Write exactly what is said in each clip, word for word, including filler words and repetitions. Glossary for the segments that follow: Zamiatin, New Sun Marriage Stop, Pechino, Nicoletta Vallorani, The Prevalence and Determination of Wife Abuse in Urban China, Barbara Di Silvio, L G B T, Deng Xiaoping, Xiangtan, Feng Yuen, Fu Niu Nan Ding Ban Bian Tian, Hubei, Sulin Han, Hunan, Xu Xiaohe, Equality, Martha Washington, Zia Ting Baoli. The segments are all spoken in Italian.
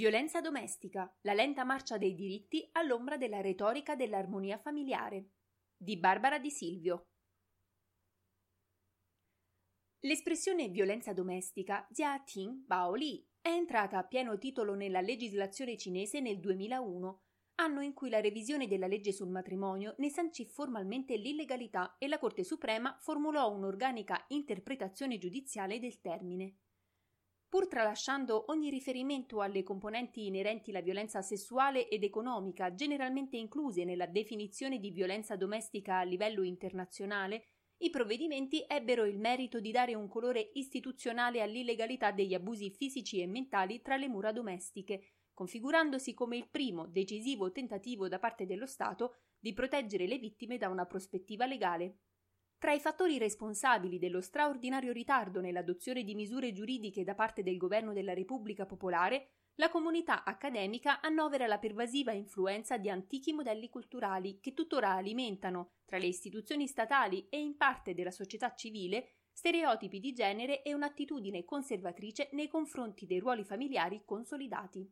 Violenza domestica, la lenta marcia dei diritti all'ombra della retorica dell'armonia familiare, di Barbara Di Silvio. L'espressione violenza domestica, Zia Ting Baoli, è entrata a pieno titolo nella legislazione cinese nel duemilauno, anno in cui la revisione della legge sul matrimonio ne sancì formalmente l'illegalità e la Corte Suprema formulò un'organica interpretazione giudiziale del termine. Pur tralasciando ogni riferimento alle componenti inerenti alla violenza sessuale ed economica generalmente incluse nella definizione di violenza domestica a livello internazionale, i provvedimenti ebbero il merito di dare un colore istituzionale all'illegalità degli abusi fisici e mentali tra le mura domestiche, configurandosi come il primo decisivo tentativo da parte dello Stato di proteggere le vittime da una prospettiva legale. Tra i fattori responsabili dello straordinario ritardo nell'adozione di misure giuridiche da parte del governo della Repubblica Popolare, la comunità accademica annovera la pervasiva influenza di antichi modelli culturali che tuttora alimentano, tra le istituzioni statali e in parte della società civile, stereotipi di genere e un'attitudine conservatrice nei confronti dei ruoli familiari consolidati.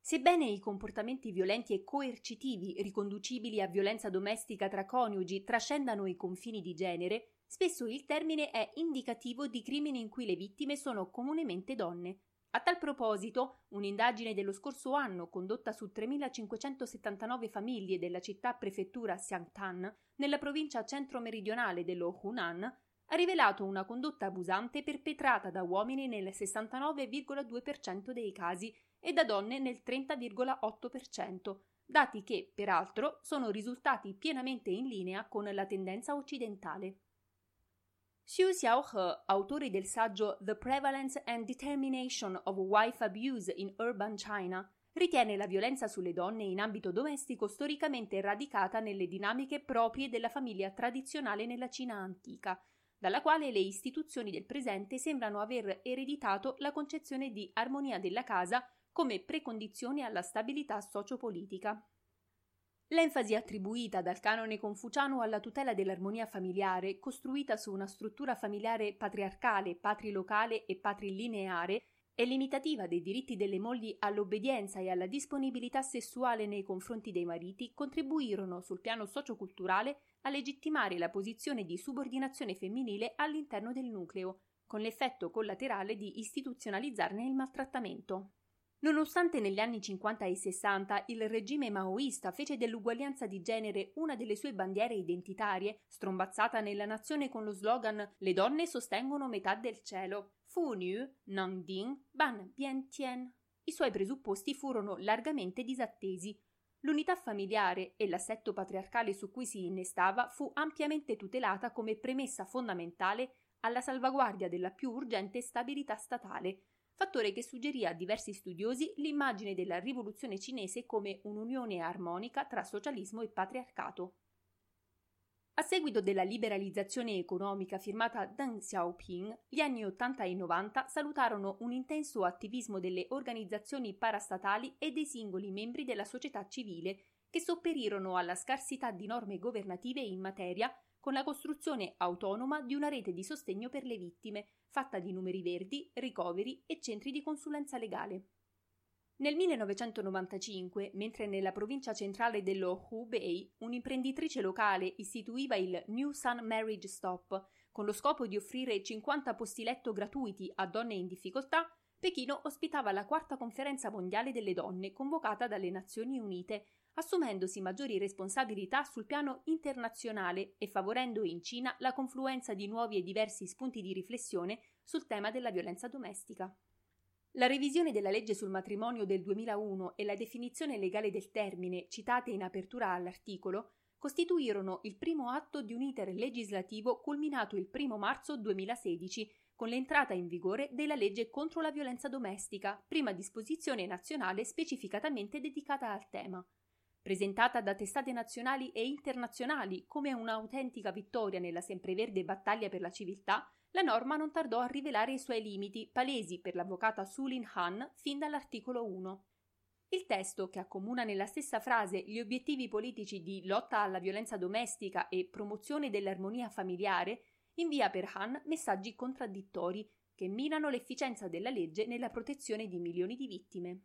Sebbene i comportamenti violenti e coercitivi riconducibili a violenza domestica tra coniugi trascendano i confini di genere, spesso il termine è indicativo di crimini in cui le vittime sono comunemente donne. A tal proposito, un'indagine dello scorso anno condotta su tremilacinquecentosettantanove famiglie della città-prefettura Xiangtan, nella provincia centro-meridionale dello Hunan, ha rivelato una condotta abusante perpetrata da uomini nel sessantanove virgola due per cento dei casi e da donne nel trenta virgola otto per cento, dati che, peraltro, sono risultati pienamente in linea con la tendenza occidentale. Xu Xiaohe, autore del saggio The Prevalence and Determination of Wife Abuse in Urban China, ritiene la violenza sulle donne in ambito domestico storicamente radicata nelle dinamiche proprie della famiglia tradizionale nella Cina antica, dalla quale le istituzioni del presente sembrano aver ereditato la concezione di armonia della casa come precondizione alla stabilità sociopolitica. L'enfasi attribuita dal canone confuciano alla tutela dell'armonia familiare, costruita su una struttura familiare patriarcale, patrilocale e patrilineare, è limitativa dei diritti delle mogli all'obbedienza e alla disponibilità sessuale nei confronti dei mariti, contribuirono sul piano socioculturale a legittimare la posizione di subordinazione femminile all'interno del nucleo, con l'effetto collaterale di istituzionalizzarne il maltrattamento. Nonostante negli anni cinquanta e sessanta il regime maoista fece dell'uguaglianza di genere una delle sue bandiere identitarie, strombazzata nella nazione con lo slogan «Le donne sostengono metà del cielo», Fu Niu Nan Ding Ban Bian Tian, i suoi presupposti furono largamente disattesi. L'unità familiare e l'assetto patriarcale su cui si innestava fu ampiamente tutelata come premessa fondamentale alla salvaguardia della più urgente stabilità statale, fattore che suggerì a diversi studiosi l'immagine della rivoluzione cinese come un'unione armonica tra socialismo e patriarcato. A seguito della liberalizzazione economica firmata Deng Xiaoping, gli anni ottanta e novanta salutarono un intenso attivismo delle organizzazioni parastatali e dei singoli membri della società civile, che sopperirono alla scarsità di norme governative in materia con la costruzione autonoma di una rete di sostegno per le vittime, fatta di numeri verdi, ricoveri e centri di consulenza legale. Nel millenovecentonovantacinque, mentre nella provincia centrale dello Hubei, un'imprenditrice locale istituiva il New Sun Marriage Stop, con lo scopo di offrire cinquanta posti letto gratuiti a donne in difficoltà, Pechino ospitava la quarta conferenza mondiale delle donne convocata dalle Nazioni Unite, assumendosi maggiori responsabilità sul piano internazionale e favorendo in Cina la confluenza di nuovi e diversi spunti di riflessione sul tema della violenza domestica. La revisione della legge sul matrimonio del duemilauno e la definizione legale del termine, citate in apertura all'articolo, costituirono il primo atto di un iter legislativo culminato il primo marzo duemilasedici con l'entrata in vigore della legge contro la violenza domestica, prima disposizione nazionale specificatamente dedicata al tema. Presentata da testate nazionali e internazionali come un'autentica vittoria nella sempreverde battaglia per la civiltà, la norma non tardò a rivelare i suoi limiti, palesi per l'avvocata Sulin Han fin dall'articolo uno. Il testo, che accomuna nella stessa frase gli obiettivi politici di lotta alla violenza domestica e promozione dell'armonia familiare, invia per Han messaggi contraddittori che minano l'efficienza della legge nella protezione di milioni di vittime.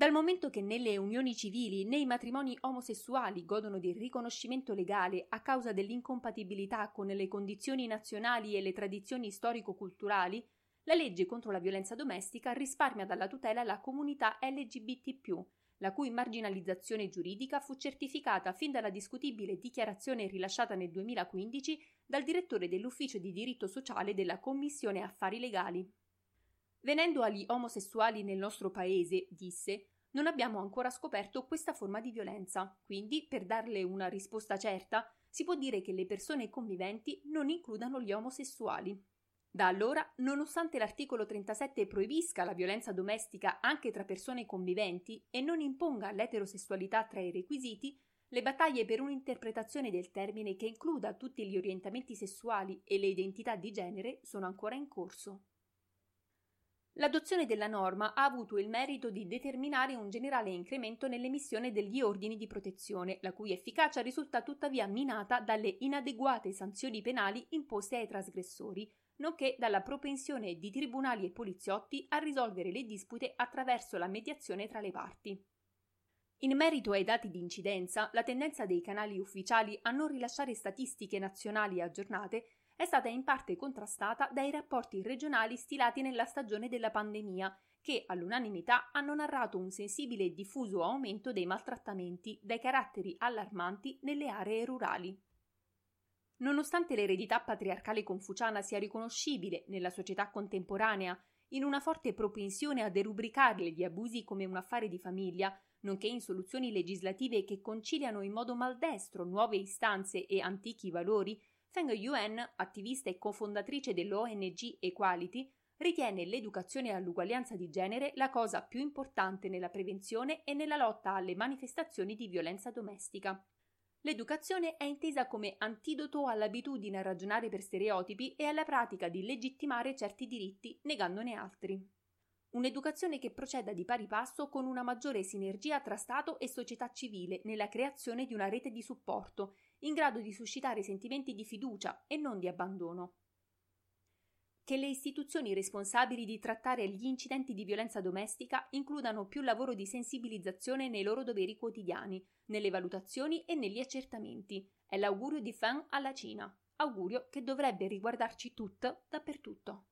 Dal momento che nelle unioni civili né i matrimoni omosessuali godono di riconoscimento legale a causa dell'incompatibilità con le condizioni nazionali e le tradizioni storico-culturali, la legge contro la violenza domestica risparmia dalla tutela la comunità L G B T più, la cui marginalizzazione giuridica fu certificata fin dalla discutibile dichiarazione rilasciata nel duemilaquindici dal direttore dell'Ufficio di Diritto Sociale della Commissione Affari Legali. Venendo agli omosessuali nel nostro paese, disse, non abbiamo ancora scoperto questa forma di violenza, quindi, per darle una risposta certa, si può dire che le persone conviventi non includano gli omosessuali. Da allora, nonostante l'articolo trentasette proibisca la violenza domestica anche tra persone conviventi e non imponga l'eterosessualità tra i requisiti, le battaglie per un'interpretazione del termine che includa tutti gli orientamenti sessuali e le identità di genere sono ancora in corso. L'adozione della norma ha avuto il merito di determinare un generale incremento nell'emissione degli ordini di protezione, la cui efficacia risulta tuttavia minata dalle inadeguate sanzioni penali imposte ai trasgressori, nonché dalla propensione di tribunali e poliziotti a risolvere le dispute attraverso la mediazione tra le parti. In merito ai dati di incidenza, la tendenza dei canali ufficiali a non rilasciare statistiche nazionali aggiornate è stata in parte contrastata dai rapporti regionali stilati nella stagione della pandemia, che all'unanimità hanno narrato un sensibile e diffuso aumento dei maltrattamenti, dai caratteri allarmanti nelle aree rurali. Nonostante l'eredità patriarcale confuciana sia riconoscibile nella società contemporanea in una forte propensione a derubricare gli abusi come un affare di famiglia, nonché in soluzioni legislative che conciliano in modo maldestro nuove istanze e antichi valori, Feng Yuen, attivista e cofondatrice dell'O N G Equality, ritiene l'educazione all'uguaglianza di genere la cosa più importante nella prevenzione e nella lotta alle manifestazioni di violenza domestica. L'educazione è intesa come antidoto all'abitudine a ragionare per stereotipi e alla pratica di legittimare certi diritti negandone altri. Un'educazione che proceda di pari passo con una maggiore sinergia tra Stato e società civile nella creazione di una rete di supporto, in grado di suscitare sentimenti di fiducia e non di abbandono. Che le istituzioni responsabili di trattare gli incidenti di violenza domestica includano più lavoro di sensibilizzazione nei loro doveri quotidiani, nelle valutazioni e negli accertamenti. È l'augurio di Feng alla Cina, augurio che dovrebbe riguardarci tutti dappertutto.